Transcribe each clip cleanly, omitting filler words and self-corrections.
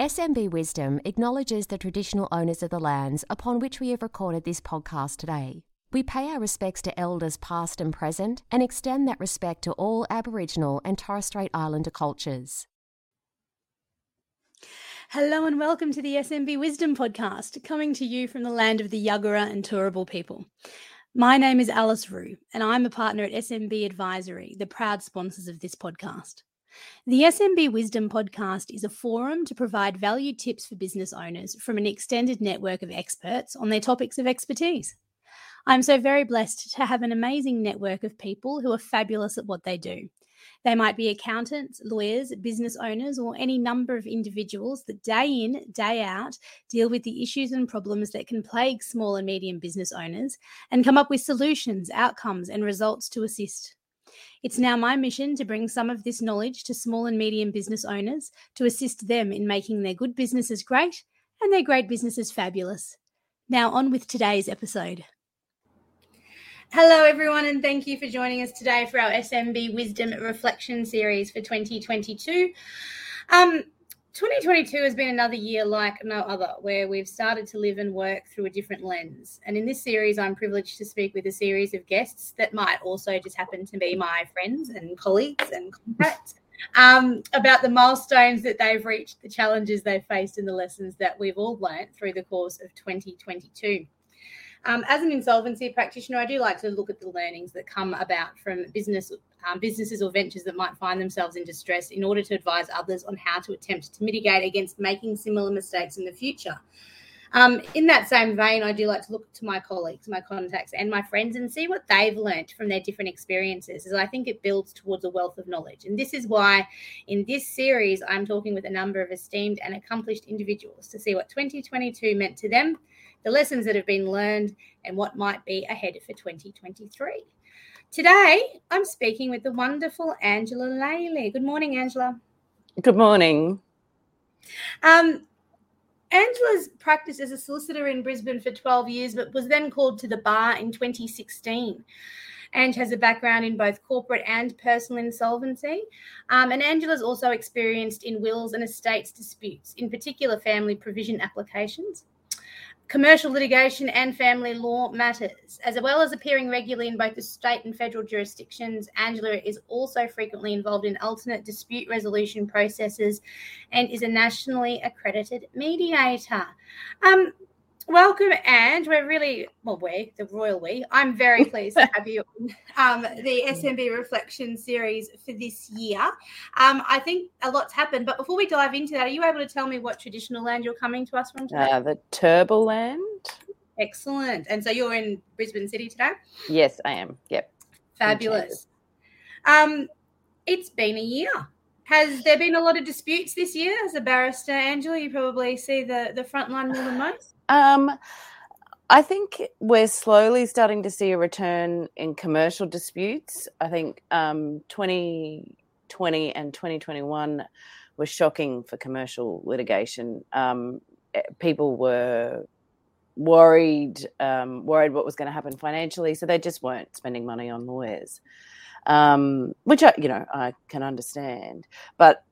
SMB Wisdom acknowledges the traditional owners of the lands upon which we have recorded this podcast today. We pay our respects to elders past and present and extend that respect to all Aboriginal and Torres Strait Islander cultures. Hello and welcome to the SMB Wisdom podcast, coming to you from the land of the Yuggera and Turrbal people. My name is Alice Ruhe and I'm a partner at SMB Advisory, the proud sponsors of this podcast. The SMB Wisdom podcast is a forum to provide value tips for business owners from an extended network of experts on their topics of expertise. I'm so very blessed to have an amazing network of people who are fabulous at what they do. They might be accountants, lawyers, business owners, or any number of individuals that day in, day out, deal with the issues and problems that can plague small and medium business owners and come up with solutions, outcomes, and results to assist. It's now my mission to bring some of this knowledge to small and medium business owners to assist them in making their good businesses great and their great businesses fabulous. Now on with today's episode. Hello everyone, and thank you for joining us today for our SMB Wisdom Reflection Series for 2022. 2022 has been another year like no other, where we've started to live and work through a different lens. And in this series, I'm privileged to speak with a series of guests that might also just happen to be my friends and colleagues and contacts about the milestones that they've reached, the challenges they've faced, and the lessons that we've all learnt through the course of 2022. As an insolvency practitioner, I do like to look at the learnings that come about from businesses or ventures that might find themselves in distress in order to advise others on how to attempt to mitigate against making similar mistakes in the future. In that same vein, I do like to look to my colleagues, my contacts and my friends and see what they've learnt from their different experiences, as I think it builds towards a wealth of knowledge. And this is why in this series, I'm talking with a number of esteemed and accomplished individuals to see what 2022 meant to them, the lessons that have been learned, and what might be ahead for 2023. Today, I'm speaking with the wonderful Angela Laylee. Good morning, Angela. Good morning. Angela's practiced as a solicitor in Brisbane for 12 years, but was then called to the bar in 2016. Ange has a background in both corporate and personal insolvency. And Angela's also experienced in wills and estates disputes, in particular family provision applications, commercial litigation and family law matters. As well as appearing regularly in both the state and federal jurisdictions, Angela is also frequently involved in alternate dispute resolution processes and is a nationally accredited mediator. Welcome, Ange. I'm very pleased to have you on the SMB Reflection Series for this year. I think a lot's happened, but before we dive into that, are you able to tell me what traditional land you're coming to us from today? The Turrbal land. Excellent. And so you're in Brisbane City today? Yes, I am. Yep. Fabulous. It's been a year. Has there been a lot of disputes this year? As a barrister, Angela, you probably see the front line more than most. I think we're slowly starting to see a return in commercial disputes. I think 2020 and 2021 were shocking for commercial litigation. People were worried what was going to happen financially, so they just weren't spending money on lawyers, which I can understand. But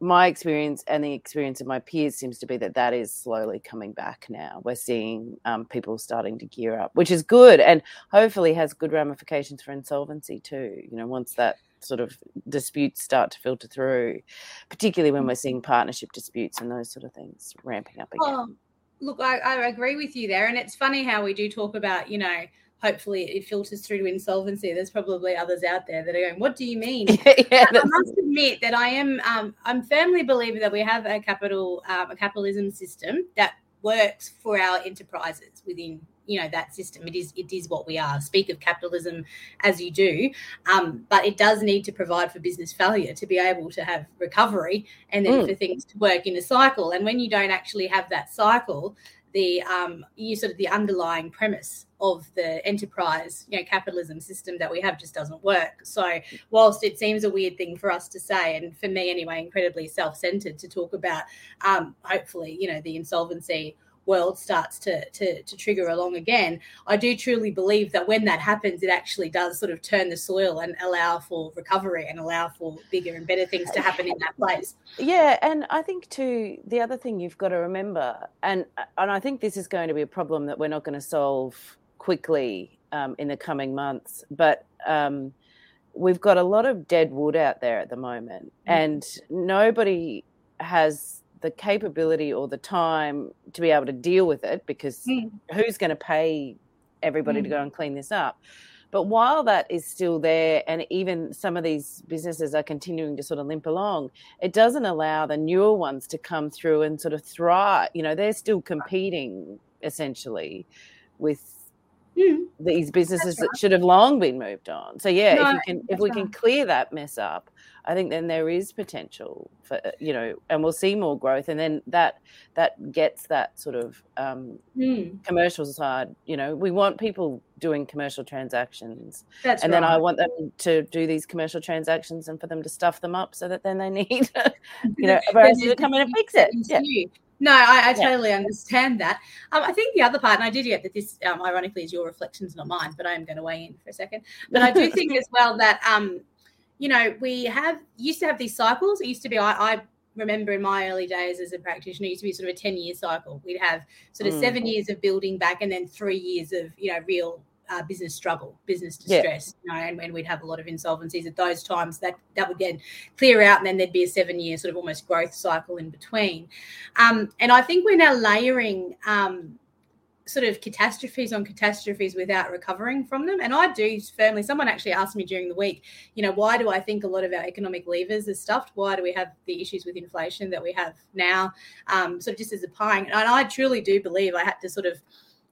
my experience and the experience of my peers seems to be that is slowly coming back now. We're seeing people starting to gear up, which is good and hopefully has good ramifications for insolvency too, once that sort of disputes start to filter through, particularly when we're seeing partnership disputes and those sort of things ramping up again. Oh, look, I agree with you there. And it's funny how we do talk about, hopefully it filters through to insolvency. There's probably others out there that are going, what do you mean? I must admit that I am I'm firmly believer that we have a capitalism system that works for our enterprises within, that system. It is what we are. Speak of capitalism as you do, but it does need to provide for business failure to be able to have recovery and then for things to work in a cycle. And when you don't actually have that cycle, the underlying premise of the enterprise, capitalism system that we have just doesn't work. So whilst it seems a weird thing for us to say, and for me anyway, incredibly self-centered to talk about, hopefully, the insolvency world starts to trigger along again. I do truly believe that when that happens, it actually does sort of turn the soil and allow for recovery and allow for bigger and better things to happen in that place. Yeah, and I think too, the other thing you've got to remember, and I think this is going to be a problem that we're not going to solve quickly in the coming months, but we've got a lot of dead wood out there at the moment, and nobody has the capability or the time to be able to deal with it, because who's going to pay everybody to go and clean this up? But while that is still there, and even some of these businesses are continuing to sort of limp along, it doesn't allow the newer ones to come through and sort of thrive. You know, they're still competing essentially with these businesses that should have long been moved on. So yeah, if we can clear that mess up, I think then there is potential for, you know, and we'll see more growth, and then that gets that sort of commercial side. You know, we want people doing commercial transactions. That's and right. Then I want them to do these commercial transactions and for them to stuff them up so that then they need, you know, a barrister to come in and fix it. Yeah. No, I totally understand that. I think the other part, and I did get that this, ironically, is your reflections, not mine, but I am going to weigh in for a second. But I do think as well that, you know, we used to have these cycles. It used to be, I remember in my early days as a practitioner, it used to be sort of a 10-year cycle. We'd have sort of 7 years of building back and then 3 years of, you know, real business struggle, business distress, you know, and we'd have a lot of insolvencies at those times. That would then clear out, and then there'd be a 7-year sort of almost growth cycle in between. And I think we're now layering sort of catastrophes on catastrophes without recovering from them. And I do firmly, someone actually asked me during the week, you know, why do I think a lot of our economic levers are stuffed? Why do we have the issues with inflation that we have now? Sort of just as a pieing. And I truly do believe I had to sort of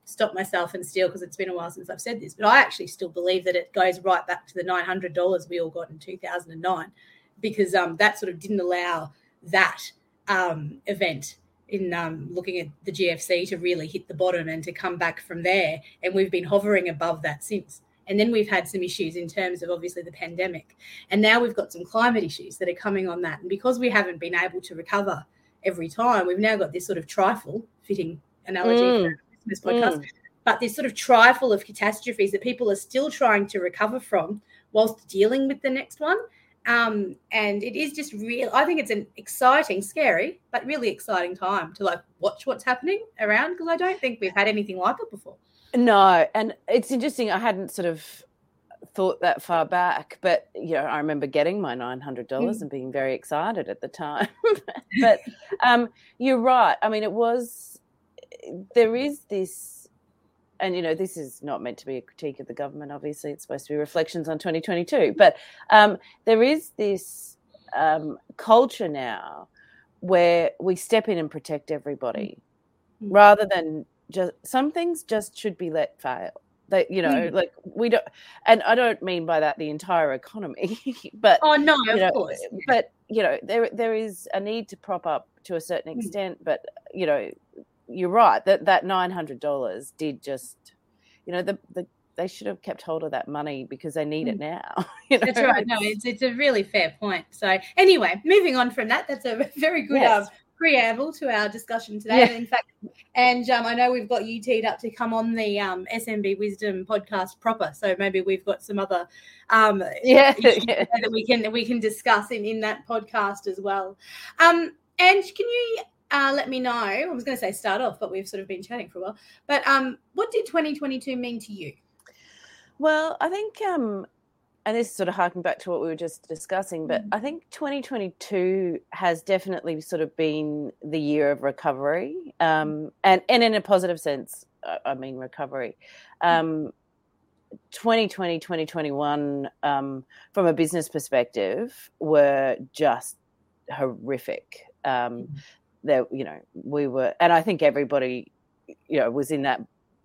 stop myself and steal, because it's been a while since I've said this, but I actually still believe that it goes right back to the $900 we all got in 2009, because that sort of didn't allow that event in looking at the GFC to really hit the bottom and to come back from there. And we've been hovering above that since. And then we've had some issues in terms of obviously the pandemic. And now we've got some climate issues that are coming on that. And because we haven't been able to recover every time, we've now got this sort of trifle, fitting analogy for this podcast, but this sort of trifle of catastrophes that people are still trying to recover from whilst dealing with the next one. And it is just real. I think it's an exciting, scary, but really exciting time to like watch what's happening around, because I don't think we've had anything like it before. No, and it's interesting. I hadn't sort of thought that far back, but you know, I remember getting my $900 and being very excited at the time. But you're right. I mean, it was. There is this, and, you know, this is not meant to be a critique of the government, obviously. It's supposed to be reflections on 2022. But there is this culture now where we step in and protect everybody rather than just – some things just should be let fail. That, you know, like we don't – and I don't mean by that the entire economy. But oh, no, you know, of course. But, you know, there is a need to prop up to a certain extent, but, you know – you're right, that $900 did just, you know, they should have kept hold of that money because they need it now. You know? That's right. No, it's a really fair point. So anyway, moving on from that, that's a very good preamble to our discussion today. Yeah. In fact, and I know we've got you teed up to come on the SMB Wisdom podcast proper, so maybe we've got some other that we can discuss in that podcast as well. And can you... let me know. I was going to say start off, but we've sort of been chatting for a while. But what did 2022 mean to you? Well, I think, and this is sort of harking back to what we were just discussing, but I think 2022 has definitely sort of been the year of recovery, and in a positive sense, I mean recovery. 2020, 2021, from a business perspective, were just horrific. That, you know, we were, and I think everybody, you know, was in that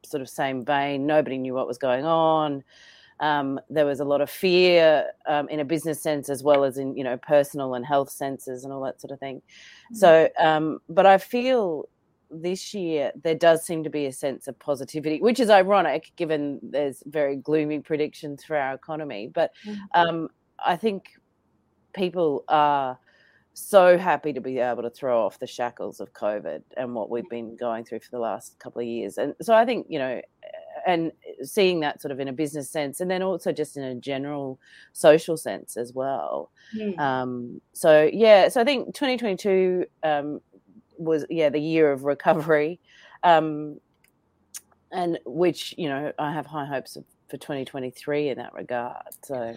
sort of same vein. Nobody knew what was going on. There was a lot of fear in a business sense as well as in, you know, personal and health senses and all that sort of thing. So, but I feel this year there does seem to be a sense of positivity, which is ironic given there's very gloomy predictions for our economy. But I think people are so happy to be able to throw off the shackles of COVID and what we've been going through for the last couple of years. And so I think, you know, and seeing that sort of in a business sense and then also just in a general social sense as well. Yeah. So I think 2022 was the year of recovery, and which, you know, I have high hopes for 2023 in that regard. So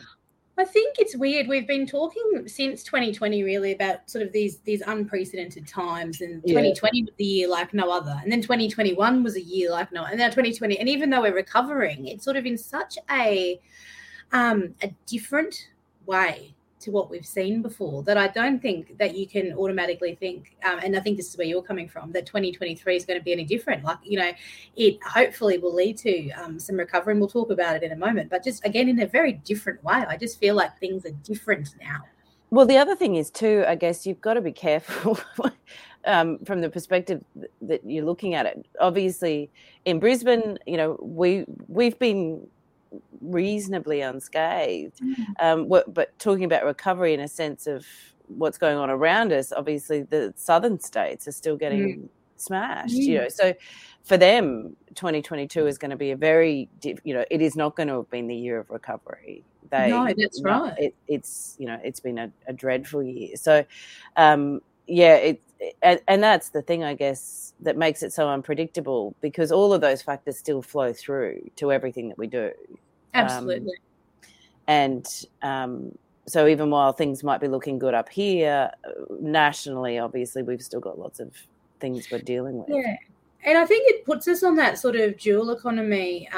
I think it's weird. We've been talking since 2020 really about sort of these unprecedented times, and 2020 was the year like no other, and then 2021 was a year like no, and now 2020. And even though we're recovering, it's sort of in such a different way to what we've seen before that I don't think that you can automatically think, and I think this is where you're coming from, that 2023 is going to be any different. Like, you know, it hopefully will lead to some recovery, and we'll talk about it in a moment, but just again in a very different way. I just feel like things are different now. Well, the other thing is too, I guess you've got to be careful from the perspective that you're looking at it. Obviously in Brisbane, you know, we've been reasonably unscathed, but talking about recovery in a sense of what's going on around us, obviously the southern states are still getting smashed, you know, so for them 2022 is going to be a very, you know, it is not going to have been the year of recovery. That's right. It's you know, it's been a dreadful year. So and that's the thing, I guess, that makes it so unpredictable, because all of those factors still flow through to everything that we do. Absolutely. So even while things might be looking good up here, nationally, obviously, we've still got lots of things we're dealing with. Yeah. And I think it puts us on that sort of dual economy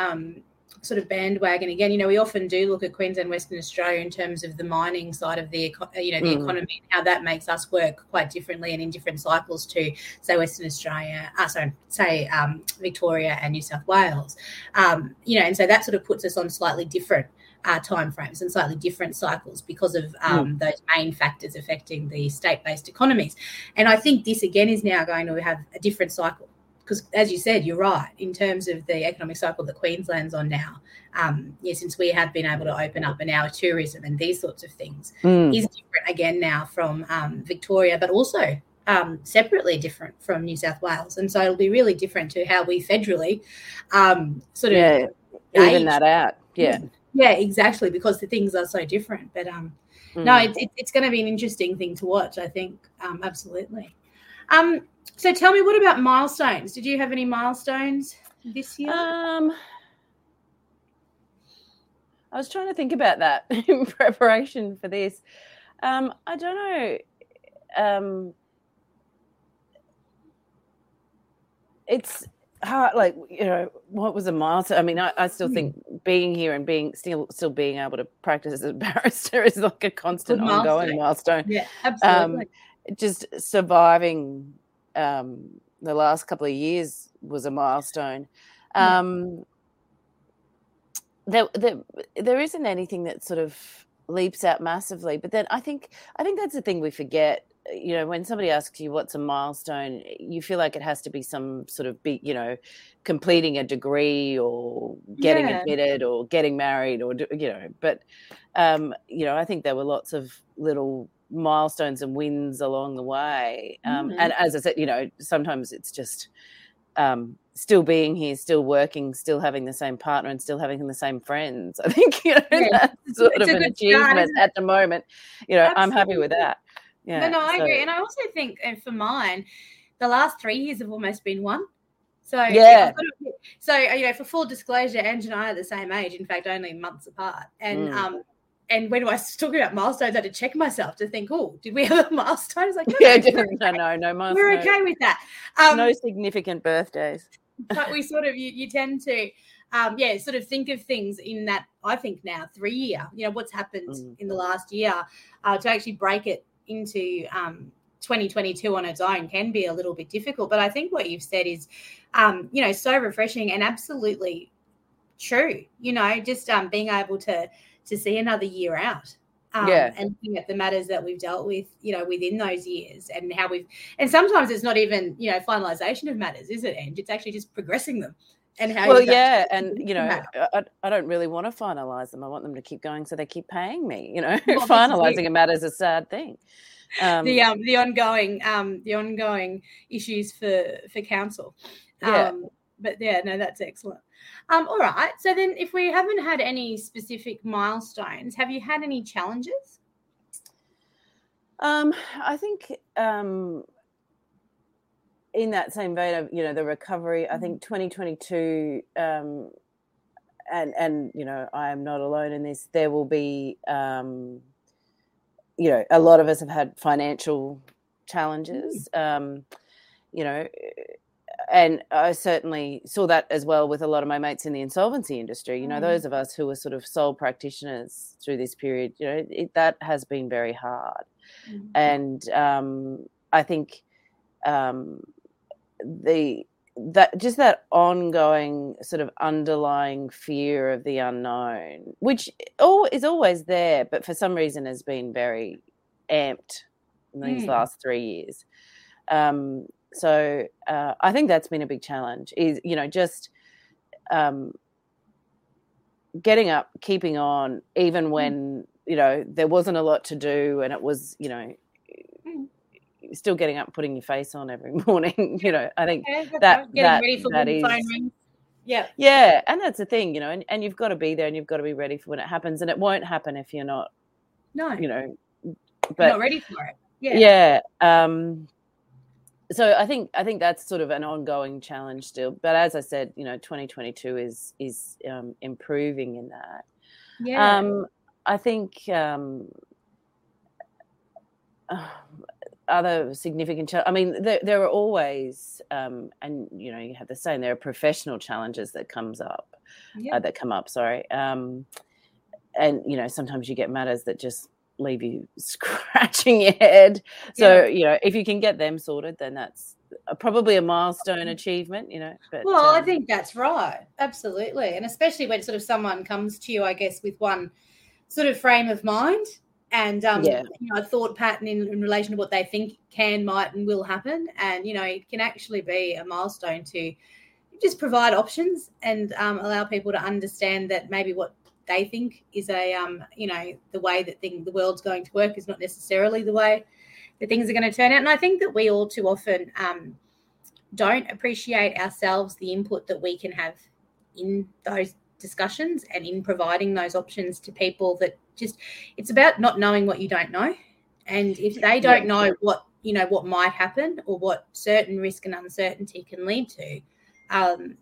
sort of bandwagon again. You know, we often do look at Queensland, Western Australia in terms of the mining side of the, you know, the economy, and how that makes us work quite differently and in different cycles to, say, Western Australia, Victoria and New South Wales. You know, and so that sort of puts us on slightly different timeframes and slightly different cycles because of those main factors affecting the state-based economies. And I think this again is now going to have a different cycle. Because, as you said, you're right, in terms of the economic cycle that Queensland's on now, since we have been able to open up, and our tourism and these sorts of things is different again now from Victoria, but also separately different from New South Wales. And so it'll be really different to how we federally even that out. Yeah. Yeah, exactly, because the things are so different. But, no, it's going to be an interesting thing to watch, I think, absolutely. So tell me, what about milestones? Did you have any milestones this year? I was trying to think about that in preparation for this. I don't know. It's hard, like, you know, what was a milestone? I mean, I still think being here and being still being able to practice as a barrister is like a constant ongoing milestone. Yeah, absolutely. Just surviving the last couple of years was a milestone. There isn't anything that sort of leaps out massively, but then I think that's the thing we forget. You know, when somebody asks you what's a milestone, you feel like it has to be some sort of big, you know, completing a degree or getting admitted or getting married or, you know, but, you know, I think there were lots of little milestones and wins along the way. And as I said, you know, sometimes it's just still being here, still working, still having the same partner and still having the same friends. I think, you know, that's sort of an achievement at the moment. You know, absolutely. I'm happy with that. Yeah, no, I agree. And I also think, and for mine, the last 3 years have almost been one. So, so, you know, for full disclosure, Ange and I are the same age, in fact, only months apart. And and when I was talking about milestones, I had to check myself to think, oh, did we have a milestone? I was like, no milestones. We're okay with that. No significant birthdays. But we sort of, you tend to, sort of think of things in that, I think now, 3 year, you know, what's happened in the last year to actually break it into 2022 on its own can be a little bit difficult. But I think what you've said is, you know, so refreshing and absolutely true, you know, just being able to see another year out and looking at the matters that we've dealt with, you know, within those years and how we've – and sometimes it's not even, you know, finalisation of matters, is it, Ange? It's actually just progressing them. And how well, yeah, and, you know, I don't really want to finalise them. I want them to keep going so they keep paying me, you know. Well, finalising a matter is a sad thing. The ongoing issues for counsel. Yeah. But, yeah, no, that's excellent. All right. So then if we haven't had any specific milestones, have you had any challenges? I think in that same vein of, you know, the recovery, I think 2022, and you know, I am not alone in this, there will be, you know, a lot of us have had financial challenges, you know, and I certainly saw that as well with a lot of my mates in the insolvency industry. You know, those of us who were sort of sole practitioners through this period, you know, that has been very hard. Mm-hmm. And I think that ongoing sort of underlying fear of the unknown, which is always there, but for some reason has been very amped in these last 3 years. So I think that's been a big challenge is, you know, just getting up, keeping on, even when, you know, there wasn't a lot to do and it was, you know, still getting up, putting your face on every morning, you know, I think that ready for that is. Yeah. Yeah. And that's the thing, you know, and you've got to be there and you've got to be ready for when it happens, and it won't happen if you're not, you know, but not ready for it. Yeah. Yeah. So I think that's sort of an ongoing challenge still. But as I said, you know, 2022 is improving in that. Yeah. I think other significant challenges. I mean, there are always, and you know, you have the same. There are professional challenges that come up. Sorry. And you know, sometimes you get matters that just leave you scratching your head. So, you know, if you can get them sorted, then that's probably a milestone achievement, you know. But, I think that's right. Absolutely. And especially when sort of someone comes to you, I guess, with one sort of frame of mind and, you know, a thought pattern in relation to what they think can, might and will happen. And, you know, it can actually be a milestone to just provide options and allow people to understand that maybe what they think is a, you know, the way that the world's going to work is not necessarily the way that things are going to turn out. And I think that we all too often don't appreciate ourselves, the input that we can have in those discussions and in providing those options to people that just, it's about not knowing what you don't know. And if they don't know what, you know, what might happen or what certain risk and uncertainty can lead to,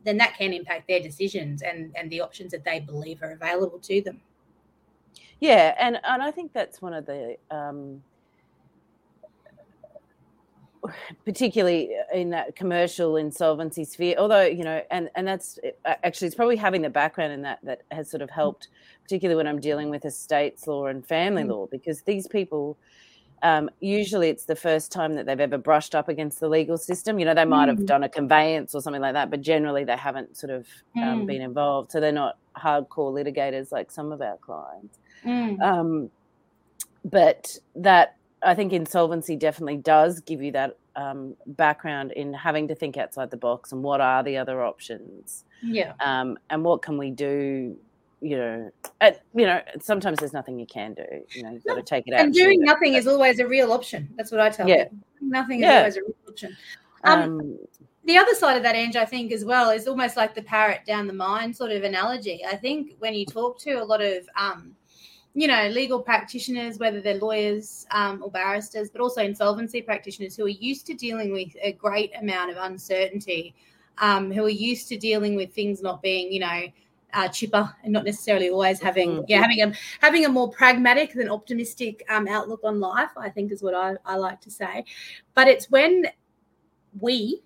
then that can impact their decisions and the options that they believe are available to them. Yeah, and I think that's one of the, particularly in that commercial insolvency sphere, although, you know, and that's actually, it's probably having the background in that has sort of helped, particularly when I'm dealing with estates law and family law, because these people, usually it's the first time that they've ever brushed up against the legal system. You know, they might have done a conveyance or something like that, but generally they haven't sort of been involved. So they're not hardcore litigators like some of our clients. But that, I think insolvency definitely does give you that background in having to think outside the box and what are the other options. Yeah. And what can we do? You know, sometimes there's nothing you can do. You know, you've got to take it out. And doing nothing is always a real option. That's what I tell people. Nothing is always a real option. The other side of that, Ange, I think as well, is almost like the parrot down the mine sort of analogy. I think when you talk to a lot of, you know, legal practitioners, whether they're lawyers or barristers, but also insolvency practitioners who are used to dealing with a great amount of uncertainty, who are used to dealing with things not being, you know, chipper and not necessarily always having a more pragmatic than optimistic outlook on life, I think is what I like to say. But it's when we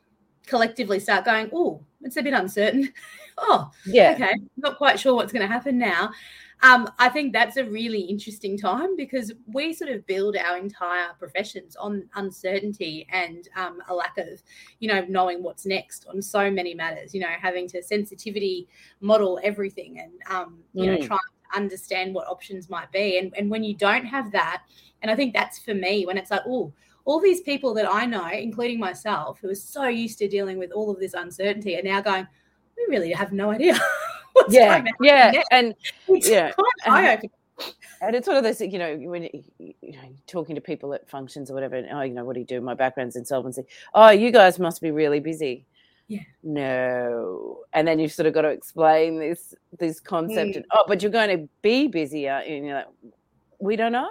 collectively start going, oh, it's a bit uncertain. Oh, yeah, okay, not quite sure what's going to happen now. I think that's a really interesting time because we sort of build our entire professions on uncertainty and a lack of, you know, knowing what's next on so many matters, you know, having to sensitivity model everything and, you know, try to understand what options might be. And when you don't have that, and I think that's for me when it's like, oh, all these people that I know, including myself, who are so used to dealing with all of this uncertainty are now going, we really have no idea what's going on. Yeah. And it's quite eye-opening. And it's one of those, you know, when talking to people at functions or whatever, and, oh, you know, what do you do? My background's insolvency. Oh, you guys must be really busy. Yeah. No. And then you've sort of got to explain this concept. Mm. And, oh, but you're going to be busier. And you're like, we don't know.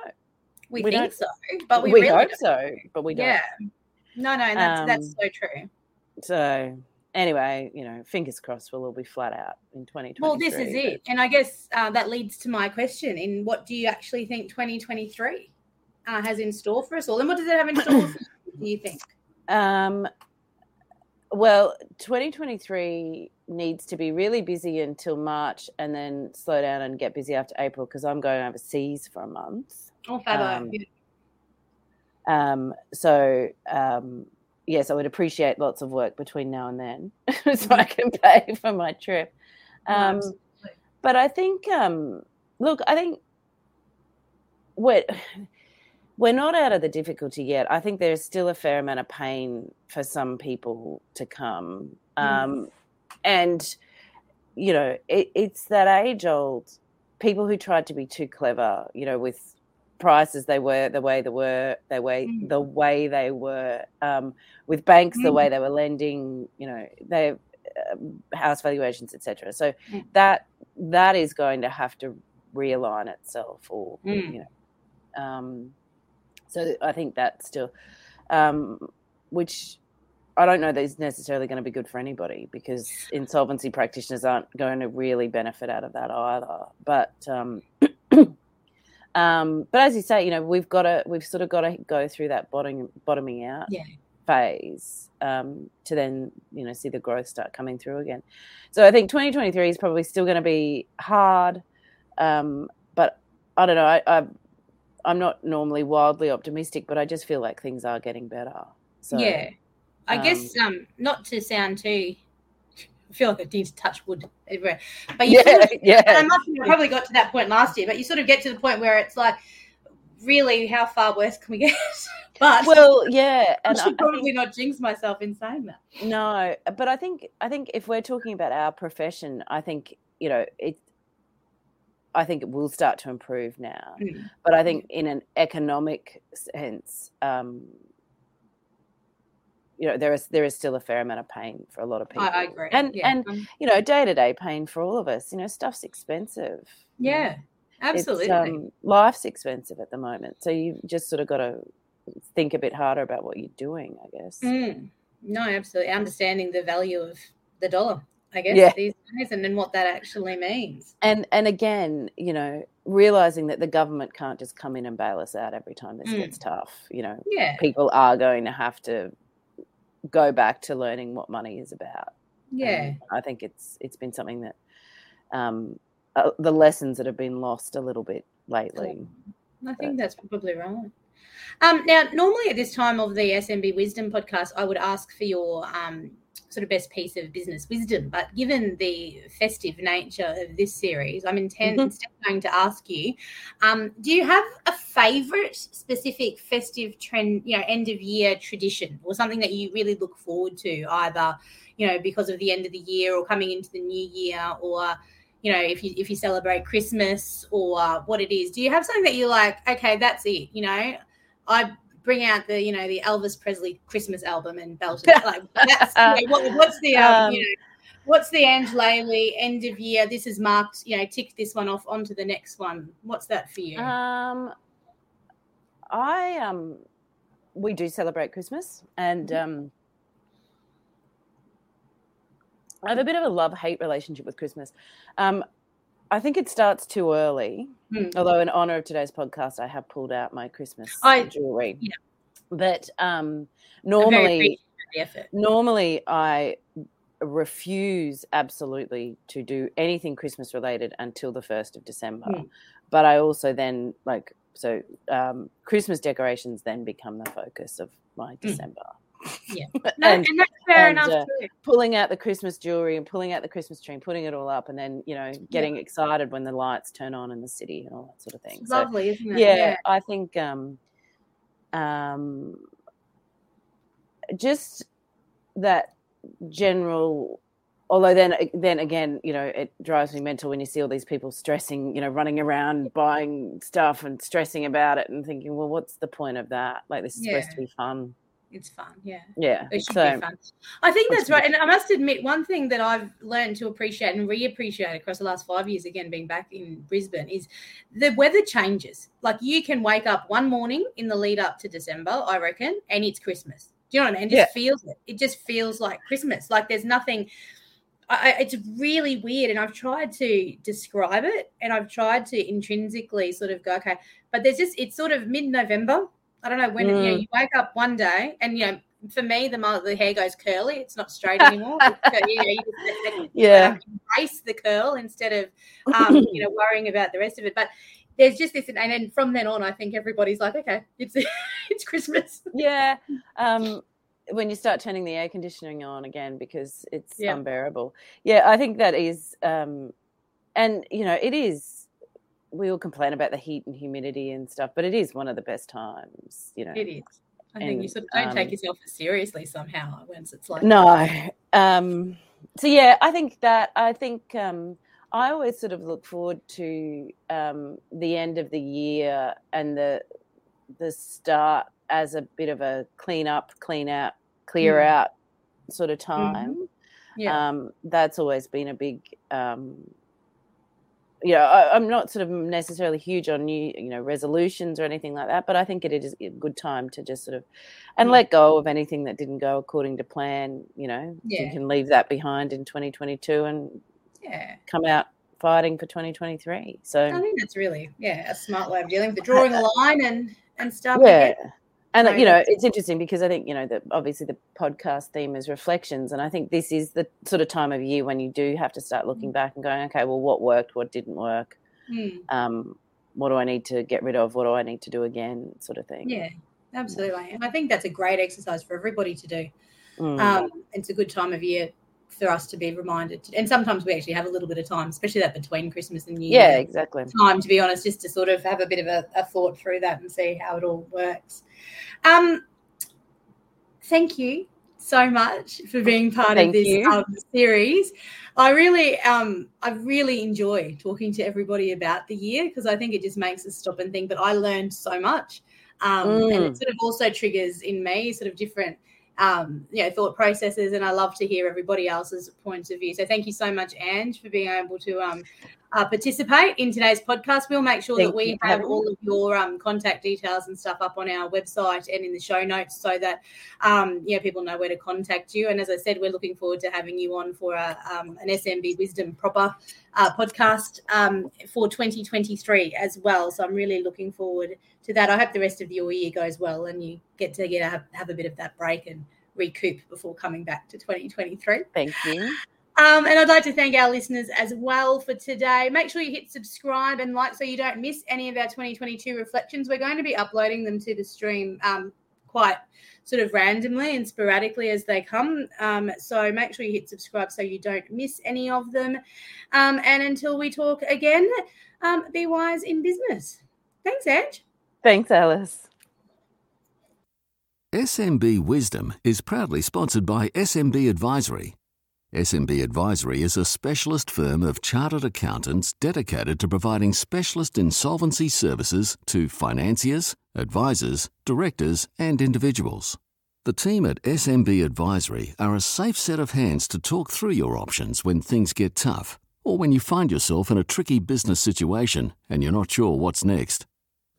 We think so, but we really hope don't. So, but we don't. Yeah. No, and that's so true. So anyway, you know, fingers crossed we'll all be flat out in 2023. Well, this is it. And I guess that leads to my question in what do you actually think 2023 has in store for us all? And what does it have in store for you, do you think? Well, 2023 needs to be really busy until March and then slow down and get busy after April because I'm going overseas for a month. Oh, fabulous. Yes, I would appreciate lots of work between now and then so I can pay for my trip. But I think, I think we're not out of the difficulty yet. I think there is still a fair amount of pain for some people to come. And, you know, it's that age-old people who tried to be too clever, you know, with prices the way they were with banks the way they were lending, you know, their house valuations, etc. So that is going to have to realign itself, or you know, so I think that still, which I don't know that is necessarily going to be good for anybody because insolvency practitioners aren't going to really benefit out of that either. But but as you say, you know, we've sort of got to go through that bottoming out phase to then, you know, see the growth start coming through again. So I think 2023 is probably still going to be hard, but I don't know. I'm not normally wildly optimistic, but I just feel like things are getting better. So, yeah, I guess not to sound too. I feel like I need to touch wood everywhere. But you and I must have probably got to that point last year, but you sort of get to the point where it's like, really, how far worse can we get? And I should probably not jinx myself in saying that. No, but I think if we're talking about our profession, I think, you know, I think it will start to improve now. Mm. But I think in an economic sense, you know, there is still a fair amount of pain for a lot of people. I agree. And you know, day-to-day pain for all of us. You know, stuff's expensive. Yeah, absolutely. It's, life's expensive at the moment. So you've just sort of got to think a bit harder about what you're doing, I guess. Mm. No, absolutely. Understanding the value of the dollar, I guess, these days, and then what that actually means. And again, you know, realising that the government can't just come in and bail us out every time this gets tough. You know, people are going to have to go back to learning what money is about. Yeah. And I think it's been something that the lessons that have been lost a little bit lately. I think that's probably right. Now, normally at this time of the SMB Wisdom podcast, I would ask for your sort of best piece of business wisdom, but given the festive nature of this series, I'm instead going to ask you, do you have a favourite specific festive trend, you know, end-of-year tradition or something that you really look forward to, either, you know, because of the end of the year or coming into the new year, or, you know, if you celebrate Christmas or what it is? Do you have something that you're like, okay, that's it, you know, I bring out the, you know, the Elvis Presley Christmas album and belt it. Like, that's, you know, what's the, you know, what's the Angela Laylee end of year? This is marked, you know, tick this one off onto the next one. What's that for you? We do celebrate Christmas, and I have a bit of a love-hate relationship with Christmas. I think it starts too early, although in honour of today's podcast, I have pulled out my Christmas jewellery. Yeah. But normally I refuse absolutely to do anything Christmas related until the 1st of December. Mm. But I also then, like, so Christmas decorations then become the focus of my December. Yeah, no, and that's fair enough too. Pulling out the Christmas jewelry and pulling out the Christmas tree and putting it all up, and then, you know, getting excited when the lights turn on in the city and all that sort of thing. It's lovely, isn't it? Yeah, I think just that general Although then again, you know, it drives me mental when you see all these people stressing, you know, running around buying stuff and stressing about it and thinking, well, what's the point of that? Like, this is supposed to be fun. It's fun, yeah. Yeah. It should be fun. I think that's right. And I must admit, one thing that I've learned to appreciate and reappreciate across the last 5 years, again, being back in Brisbane, is the weather changes. Like, you can wake up one morning in the lead up to December, I reckon, and it's Christmas. Do you know what I mean? It just feels it. It just feels like Christmas. Like, there's nothing – it's really weird, and I've tried to describe it, and I've tried to intrinsically sort of go, okay, but there's just, it's sort of mid-November. I don't know when, you know, you wake up one day and, you know, for me, the hair goes curly. It's not straight anymore. So, you know, you just embrace the curl instead of, you know, worrying about the rest of it. But there's just this, and then from then on, I think everybody's like, okay, it's Christmas. Yeah. When you start turning the air conditioning on again because it's unbearable. Yeah, I think that is and, you know, it is, we all complain about the heat and humidity and stuff, but it is one of the best times, you know. It is. I think you sort of don't take yourself seriously somehow once it's like that. So, yeah, I think that I always sort of look forward to the end of the year and the start as a bit of a clean up, clean out, clear out sort of time. Yeah. That's always been a big, you know, I'm not sort of necessarily huge on new, you know, resolutions or anything like that, but I think it is a good time to just sort of and let go of anything that didn't go according to plan, you know. Yeah. You can leave that behind in 2022 and come out fighting for 2023. So I think that's really, a smart way of dealing with it, drawing a line and stuff. Yeah. And, you know, it's interesting because I think, you know, that obviously the podcast theme is reflections, and I think this is the sort of time of year when you do have to start looking back and going, okay, well, what worked, what didn't work, what do I need to get rid of, what do I need to do again sort of thing. Yeah, absolutely. And I think that's a great exercise for everybody to do. It's a good time of year for us to be reminded. And sometimes we actually have a little bit of time, especially that between Christmas and New Year. Yeah, exactly. Time, to be honest, just to sort of have a bit of a thought through that and see how it all works. Thank you so much for being part of this series. I really enjoy talking to everybody about the year because I think it just makes us stop and think, but I learned so much. And it sort of also triggers in me sort of different you know, thought processes, and I love to hear everybody else's points of view. So thank you so much, Ange, for being able to participate in today's podcast. We'll make sure that we have all of your contact details and stuff up on our website and in the show notes so that, you know, people know where to contact you. And as I said, we're looking forward to having you on for an SMB Wisdom proper podcast for 2023 as well. So I'm really looking forward to that. I hope the rest of your year goes well and you get to have a bit of that break and recoup before coming back to 2023. Thank you. And I'd like to thank our listeners as well for today. Make sure you hit subscribe and like so you don't miss any of our 2022 reflections. We're going to be uploading them to the stream quite sort of randomly and sporadically as they come. So make sure you hit subscribe so you don't miss any of them. And until we talk again, be wise in business. Thanks, Ange. Thanks, Alice. SMB Wisdom is proudly sponsored by SMB Advisory. SMB Advisory is a specialist firm of chartered accountants dedicated to providing specialist insolvency services to financiers, advisors, directors, and individuals. The team at SMB Advisory are a safe set of hands to talk through your options when things get tough or when you find yourself in a tricky business situation and you're not sure what's next.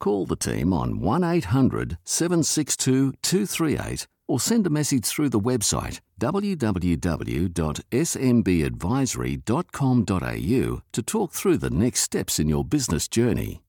Call the team on 1800 762 238 or send a message through the website www.smbadvisory.com.au to talk through the next steps in your business journey.